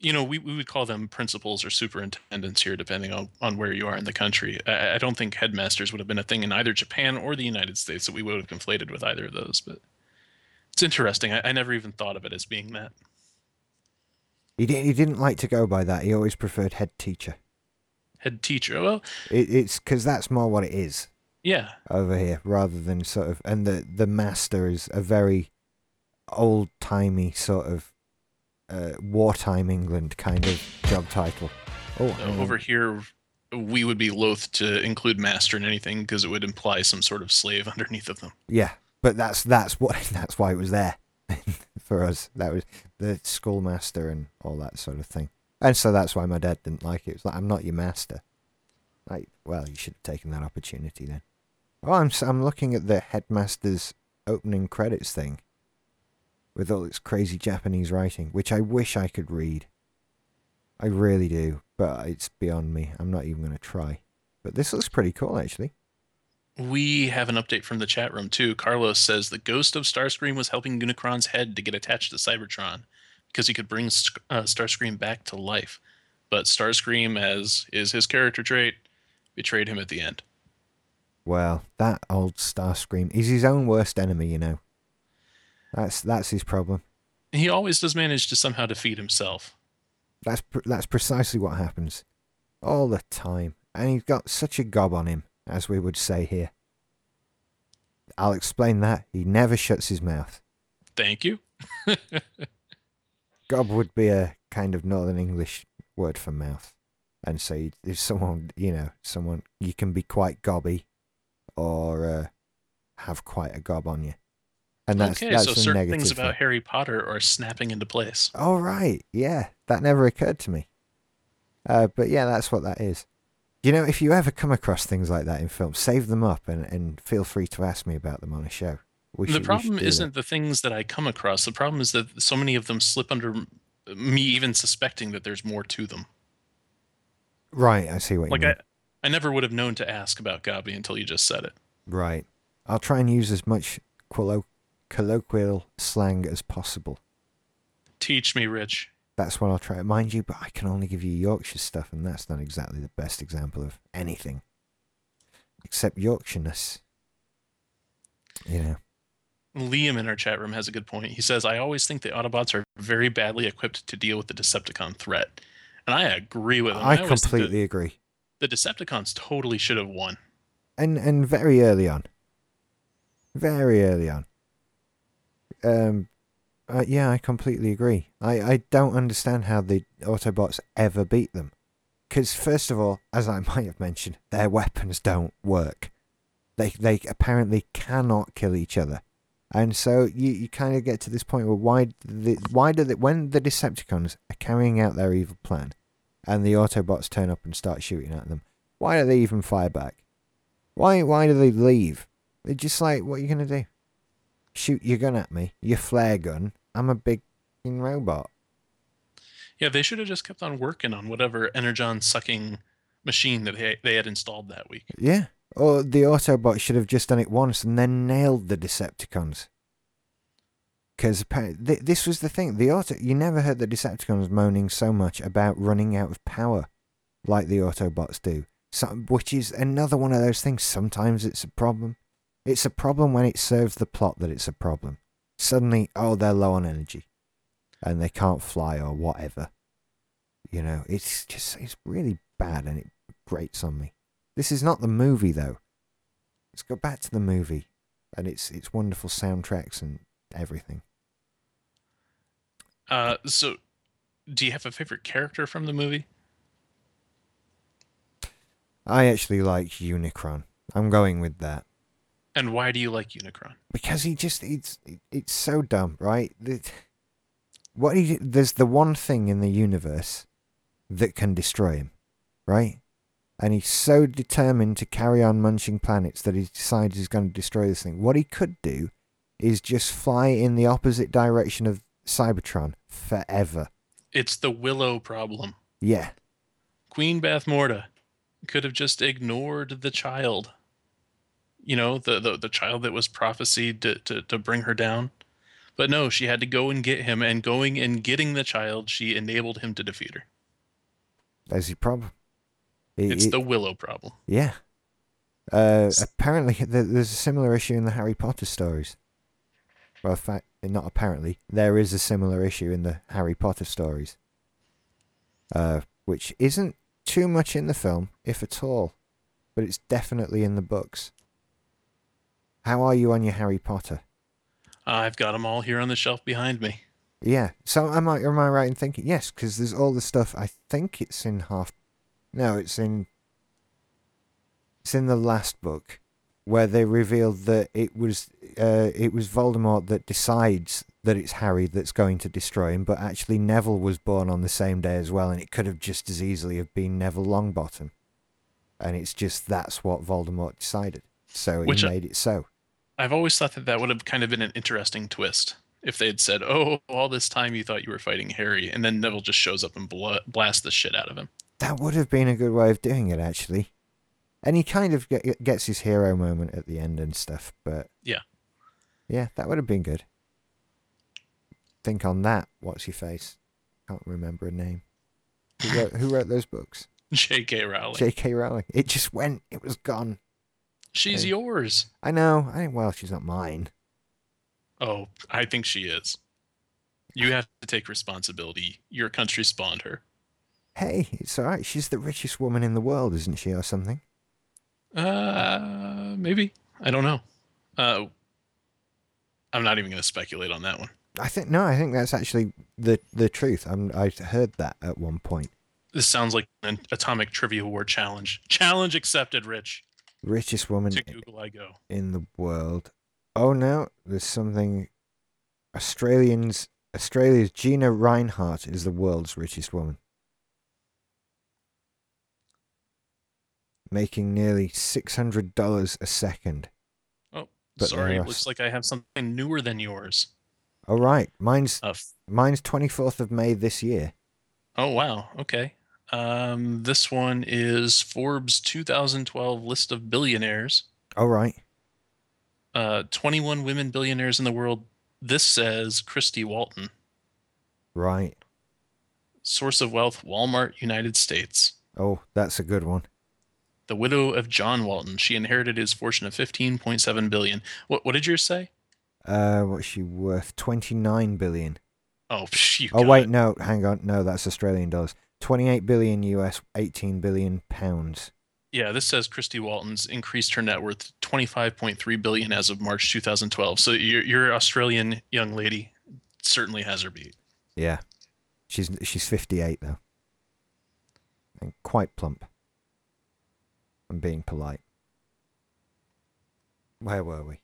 you know, we would call them principals or superintendents here, depending on where you are in the country. I don't think headmasters would have been a thing in either Japan or the United States that we would have conflated with either of those. But it's interesting. I never even thought of it as being that. He didn't like to go by that. He always preferred head teacher. Head teacher. Well, it's because that's more what it is. Yeah. Over here, rather than sort of, and the master is a very old-timey sort of wartime England kind of job title. Over here, we would be loath to include master in anything because it would imply some sort of slave underneath of them. Yeah, but that's why it was there for us. That was the schoolmaster and all that sort of thing. And so that's why my dad didn't like it. It was like, I'm not your master. Like, well, you should have taken that opportunity then. Oh, I'm looking at the Headmaster's opening credits thing with all its crazy Japanese writing, which I wish I could read. I really do, but it's beyond me. I'm not even going to try. But this looks pretty cool, actually. We have an update from the chat room, too. Carlos says the ghost of Starscream was helping Unicron's head to get attached to Cybertron because he could bring Starscream back to life. But Starscream, as is his character trait, betrayed him at the end. Well, that old Starscream is his own worst enemy, you know. That's his problem. He always does manage to somehow defeat himself. That's precisely what happens. All the time. And he's got such a gob on him, as we would say here. I'll explain that. He never shuts his mouth. Thank you. Gob would be a kind of Northern English word for mouth. And so if someone, you know, you can be quite gobby or have quite a gob on you. And that's so certain things about Harry Potter are snapping into place. Oh, right. Yeah. That never occurred to me. But yeah, that's what that is. You know, if you ever come across things like that in films, save them up and feel free to ask me about them on a show. The problem isn't the things that I come across. The problem is that so many of them slip under me even suspecting that there's more to them. Right. I see what you mean. I never would have known to ask about Gabi until you just said it. Right. I'll try and use as much colloquial slang as possible. Teach me, Rich. That's what I'll try. Mind you, but I can only give you Yorkshire stuff, and that's not exactly the best example of anything. Except Yorkshireness. You know. Liam in our chat room has a good point. He says, I always think the Autobots are very badly equipped to deal with the Decepticon threat. And I agree with him. I completely agree. The Decepticons totally should have won. And very early on. Very early on. Yeah, I completely agree. I don't understand how the Autobots ever beat them. Because, first of all, as I might have mentioned, their weapons don't work. They apparently cannot kill each other. And so you kind of get to this point where when the Decepticons are carrying out their evil plan and the Autobots turn up and start shooting at them, why do they even fire back? Why do they leave? They're just like, what are you going to do? Shoot your gun at me, your flare gun. I'm a big robot. Yeah, they should have just kept on working on whatever Energon-sucking machine that they had installed that week. Yeah, or the Autobots should have just done it once and then nailed the Decepticons. Because this was the thing. You never heard the Decepticons moaning so much about running out of power like the Autobots do, which is another one of those things. Sometimes it's a problem. It's a problem when it serves the plot that it's a problem. Suddenly, they're low on energy. And they can't fly or whatever. You know, it's really bad and it grates on me. This is not the movie, though. Let's go back to the movie. And it's wonderful soundtracks and everything. So, do you have a favorite character from the movie? I actually like Unicron. I'm going with that. And why do you like Unicron? Because it's so dumb, right? There's the one thing in the universe that can destroy him, right? And he's so determined to carry on munching planets that he decides he's going to destroy this thing. What he could do is just fly in the opposite direction of Cybertron forever. It's the Willow problem. Yeah. Queen Bathmorda could have just ignored the child, you know, the child that was prophesied to bring her down. But no, she had to go and get him, and going and getting the child, she enabled him to defeat her. That's the problem. It's the Willow problem. Yeah. Apparently, there's a similar issue in the Harry Potter stories. Well, in fact, not apparently. There is a similar issue in the Harry Potter stories. Which isn't too much in the film, if at all. But it's definitely in the books. How are you on your Harry Potter? I've got them all here on the shelf behind me. Yeah, so am I right in thinking? Yes, because there's all the stuff. I think it's in half. No, it's in the last book where they revealed that it was Voldemort that decides that it's Harry that's going to destroy him, but actually Neville was born on the same day as well, and it could have just as easily have been Neville Longbottom, and it's just that's what Voldemort decided, so it made it so. I've always thought that would have kind of been an interesting twist if they had said, oh, all this time you thought you were fighting Harry, and then Neville just shows up and blasts the shit out of him. That would have been a good way of doing it, actually. And he kind of gets his hero moment at the end and stuff, but... Yeah. Yeah, that would have been good. Think on that, what's-your-face? Can't remember a name. Who wrote those books? J.K. Rowling. J.K. Rowling. It just went. It was gone. She's yours. I know. Well, she's not mine. Oh, I think she is. You have to take responsibility. Your country spawned her. Hey, it's all right. She's the richest woman in the world, isn't she, or something? Maybe. I don't know. I'm not even going to speculate on that one. I think that's actually the truth. I heard that at one point. This sounds like an Atomic Trivia War challenge. Challenge accepted, Rich. Richest woman to Google I go. In the world. Oh, no, there's something. Australia's Gina Rinehart is the world's richest woman, making nearly $600 a second. Oh, but sorry, it looks like I have something newer than yours. All right, mine's 24th of May this year. Oh, wow, okay. This one is Forbes 2012 list of billionaires. All right. 21 women billionaires in the world. This says Christy Walton. Right. Source of wealth, Walmart, United States. Oh, that's a good one. The widow of John Walton. She inherited his fortune of $15.7 billion. What did yours say? What's she worth? $29 billion. Oh, shoot. Oh, wait, no, hang on. No, that's Australian dollars. 28 billion US, 18 billion pounds. Yeah, this says Christy Walton's increased her net worth to 25.3 billion as of March 2012. So your Australian young lady certainly has her beat. Yeah. She's 58 though. And quite plump. I'm being polite. Where were we?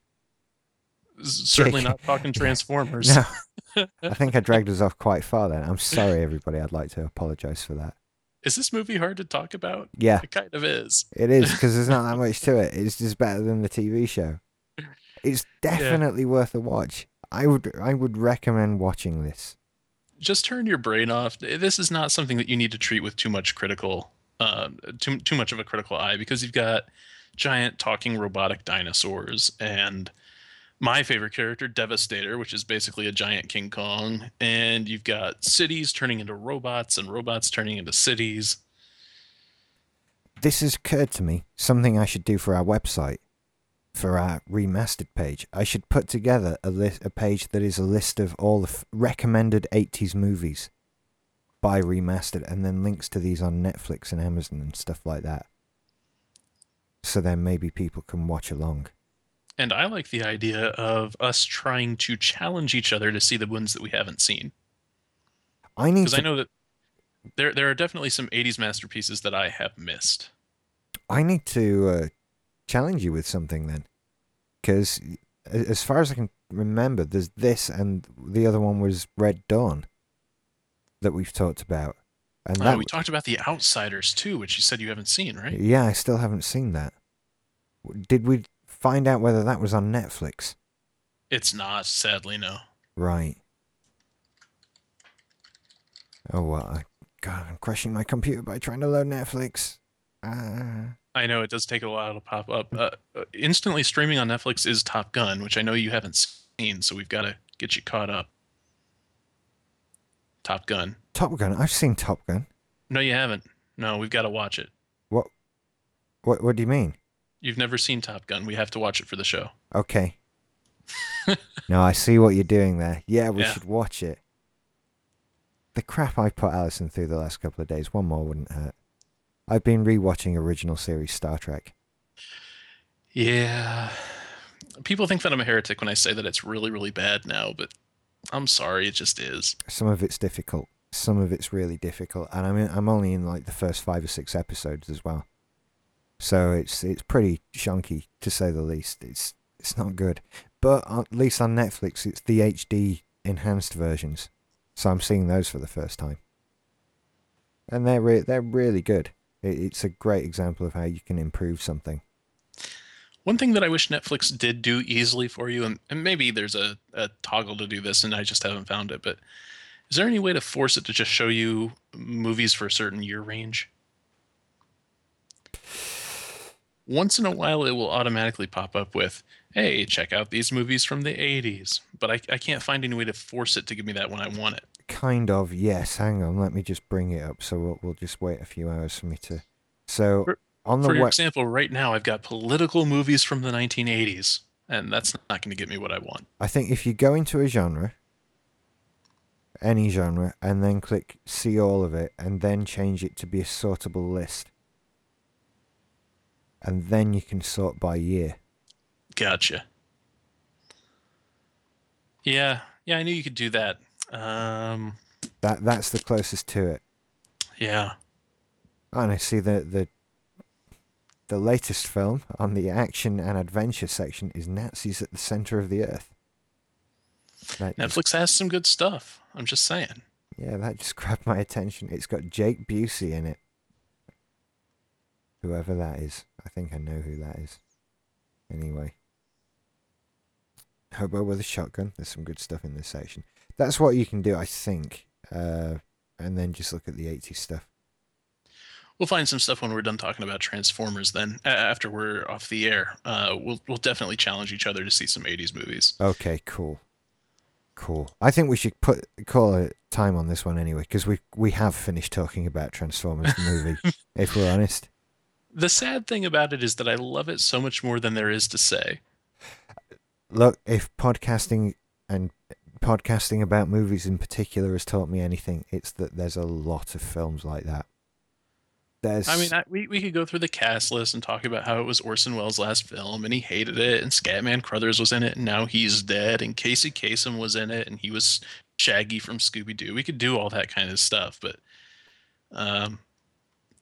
Certainly not talking Transformers. No. I think I dragged us off quite far then. I'm sorry, everybody. I'd like to apologize for that. Is this movie hard to talk about? Yeah. It kind of is. It is, because there's not that much to it. It's just better than the TV show. It's definitely worth a watch. I would recommend watching this. Just turn your brain off. This is not something that you need to treat with too much of a critical eye, because you've got giant talking robotic dinosaurs and... my favorite character, Devastator, which is basically a giant King Kong. And you've got cities turning into robots and robots turning into cities. This has occurred to me, something I should do for our website, for our remastered page. I should put together a page that is a list of all the recommended 80s movies by remastered, and then links to these on Netflix and Amazon and stuff like that. So then maybe people can watch along. And I like the idea of us trying to challenge each other to see the ones that we haven't seen. Because I know that there are definitely some 80s masterpieces that I have missed. I need to challenge you with something then. Because as far as I can remember, there's this, and the other one was Red Dawn that we've talked about. And we talked about The Outsiders too, which you said you haven't seen, right? Yeah, I still haven't seen that. Did we... find out whether that was on Netflix? It's not, sadly, no. Right. Oh, well, I God, I'm crushing my computer by trying to load Netflix. I know it does take a while to pop up. Instantly streaming on Netflix is Top Gun, which I know you haven't seen, so we've got to get you caught up. Top Gun. Top Gun? I've seen Top Gun. No, you haven't. No, we've got to watch it. What do you mean? You've never seen Top Gun. We have to watch it for the show. Okay. No, I see what you're doing there. Yeah, we should watch it. The crap I put Alison through the last couple of days, one more wouldn't hurt. I've been rewatching original series Star Trek. Yeah. People think that I'm a heretic when I say that it's really, really bad now, but I'm sorry, it just is. Some of it's difficult. Some of it's really difficult. And I'm only in like the first 5 or 6 episodes as well. So it's pretty shonky, to say the least. It's not good. But at least on Netflix, it's the HD enhanced versions. So I'm seeing those for the first time. And they're really good. It's a great example of how you can improve something. One thing that I wish Netflix did do easily for you, and maybe there's a toggle to do this and I just haven't found it, but is there any way to force it to just show you movies for a certain year range? Once in a while, it will automatically pop up with, hey, check out these movies from the 80s. But I can't find any way to force it to give me that when I want it. Kind of, yes. Hang on, let me just bring it up. So we'll just wait a few hours for me to... So, for example, right now, I've got political movies from the 1980s. And that's not going to get me what I want. I think if you go into a genre, any genre, and then click see all of it, and then change it to be a sortable list. And then you can sort by year. Gotcha. Yeah, I knew you could do that. That's the closest to it. Yeah. And I see the latest film on the action and adventure section is Nazis at the Center of the Earth. Netflix has some good stuff. I'm just saying. Yeah, that just grabbed my attention. It's got Jake Busey in it. Whoever that is. I think I know who that is. Anyway. Hobo with a shotgun. There's some good stuff in this section. That's what you can do, I think. And then just look at the 80s stuff. We'll find some stuff when we're done talking about Transformers then. After we're off the air. We'll definitely challenge each other to see some 80s movies. Okay, cool. I think we should call it time on this one anyway. Because we have finished talking about Transformers the movie. If we're honest. The sad thing about it is that I love it so much more than there is to say. Look, if podcasting about movies in particular has taught me anything, it's that there's a lot of films like that. We could go through the cast list and talk about how it was Orson Welles' last film, and he hated it, and Scatman Crothers was in it, and now he's dead, and Casey Kasem was in it, and he was Shaggy from Scooby-Doo. We could do all that kind of stuff, but...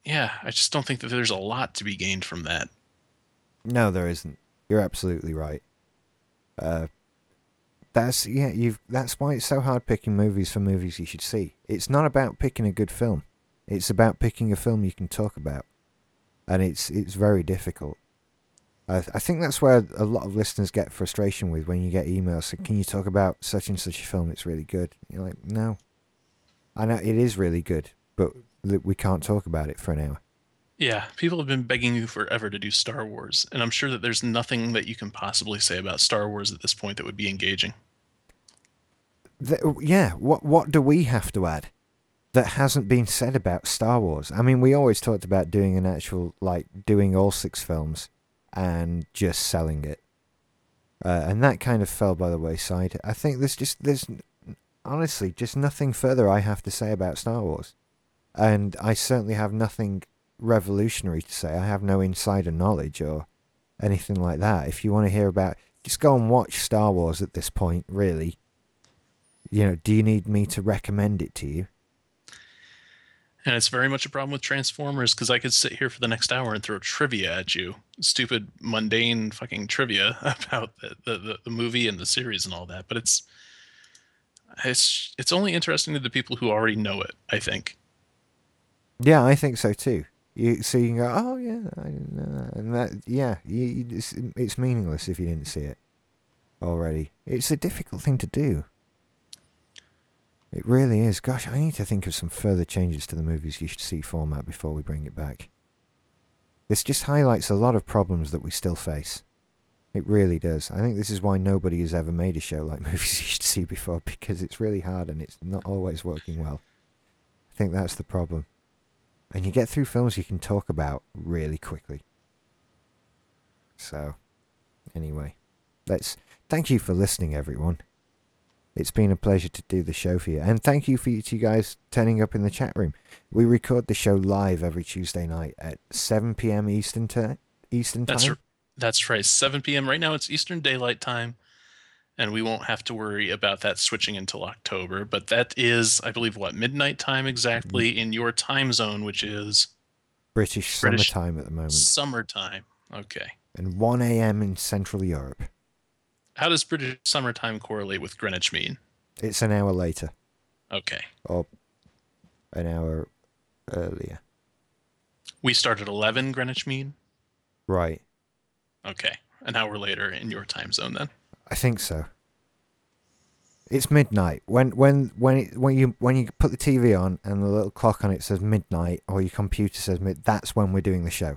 Yeah, I just don't think that there's a lot to be gained from that. No, there isn't. You're absolutely right. That's why it's so hard picking movies for movies you should see. It's not about picking a good film. It's about picking a film you can talk about. And it's very difficult. I think that's where a lot of listeners get frustration with when you get emails saying, can you talk about such and such a film? It's really good. And you're like, no. I know it is really good, but... that we can't talk about it for an hour. Yeah, people have been begging you forever to do Star Wars, and I'm sure that there's nothing that you can possibly say about Star Wars at this point that would be engaging. What do we have to add that hasn't been said about Star Wars? I mean, we always talked about doing an actual, like, doing all 6 films and just selling it. And that kind of fell by the wayside. I think there's honestly just nothing further I have to say about Star Wars. And I certainly have nothing revolutionary to say. I have no insider knowledge or anything like that. If you want to hear about... Just go and watch Star Wars at this point, really. You know, do you need me to recommend it to you? And it's very much a problem with Transformers, because I could sit here for the next hour and throw trivia at you. Stupid, mundane fucking trivia about the movie and the series and all that. But it's only interesting to the people who already know it, I think. Yeah, I think so too. So you can go, oh yeah, I didn't know that. And that, yeah, it's meaningless if you didn't see it already. It's a difficult thing to do. It really is. Gosh, I need to think of some further changes to the Movies You Should See format before we bring it back. This just highlights a lot of problems that we still face. It really does. I think this is why nobody has ever made a show like Movies You Should See before, because it's really hard and it's not always working well. I think that's the problem. And you get through films you can talk about really quickly. So, anyway. Thank you for listening, everyone. It's been a pleasure to do the show for you. And thank you for you two guys turning up in the chat room. We record the show live every Tuesday night at 7 p.m. Eastern Time. That's right, 7 p.m. Right now it's Eastern Daylight Time, and we won't have to worry about that switching until October. But that is, I believe, what, midnight time exactly in your time zone, which is? British summertime at the moment. Summertime, okay. And 1 a.m. in Central Europe. How does British summertime correlate with Greenwich mean? It's an hour later. Okay. Or an hour earlier. We start at 11 Greenwich mean? Right. Okay, an hour later in your time zone, then. I think so. It's midnight. When you put the TV on and the little clock on it says midnight, or your computer says midnight, that's when we're doing the show.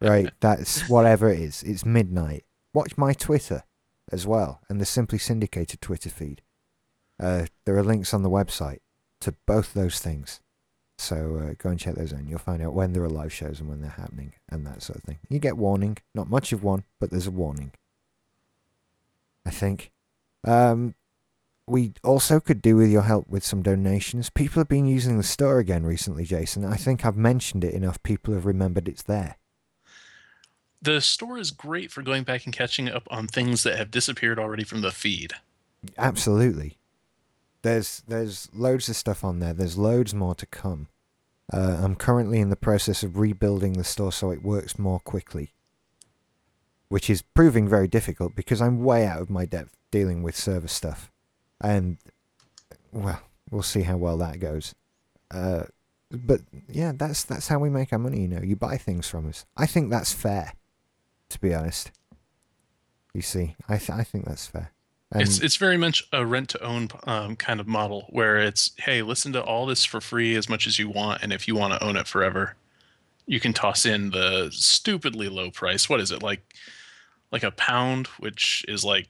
Right? That's whatever it is. It's midnight. Watch my Twitter as well and the Simply Syndicated Twitter feed. There are links on the website to both those things. So go and check those out. You'll find out when there are live shows and when they're happening and that sort of thing. You get warning. Not much of one, but there's a warning, I think. We also could do with your help with some donations. People have been using the store again recently, Jason. I think I've mentioned it enough. People have remembered it's there. The store is great for going back and catching up on things that have disappeared already from the feed. Absolutely. There's loads of stuff on there. There's loads more to come. I'm currently in the process of rebuilding the store so it works more quickly, which is proving very difficult because I'm way out of my depth dealing with server stuff. And, well, we'll see how well that goes. But, yeah, that's how we make our money, you know. You buy things from us. I think that's fair, to be honest. You see, I think that's fair. It's very much a rent-to-own kind of model where it's, hey, listen to all this for free as much as you want, and if you want to own it forever, you can toss in the stupidly low price. What is it, like a pound, which is like,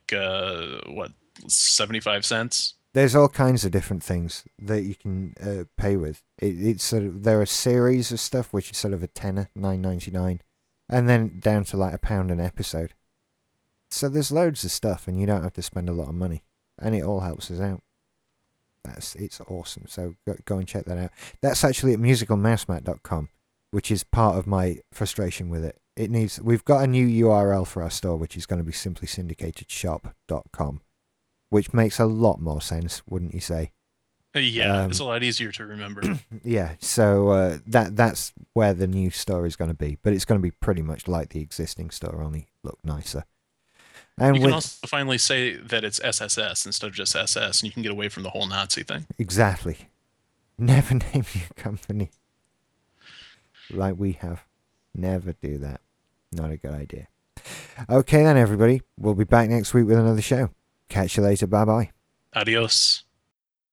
75 cents? There's all kinds of different things that you can pay with. It's sort of, there are a series of stuff, which is sort of a tenner, $9.99, and then down to like a pound an episode. So there's loads of stuff, and you don't have to spend a lot of money, and it all helps us out. It's awesome. So go and check that out. That's actually at musicalmousemat.com, which is part of my frustration with it. We've got a new URL for our store, which is going to be simplyssyndicatedshop.com, which makes a lot more sense, wouldn't you say? Yeah, it's a lot easier to remember. Yeah, so that's where the new store is going to be, but it's going to be pretty much like the existing store, only look nicer. And you can also finally say that it's SSS instead of just SS, and you can get away from the whole Nazi thing. Exactly. Never name your company like we have. Never do that. Not a good idea. Okay then, everybody. We'll be back next week with another show. Catch you later. Bye-bye. Adios.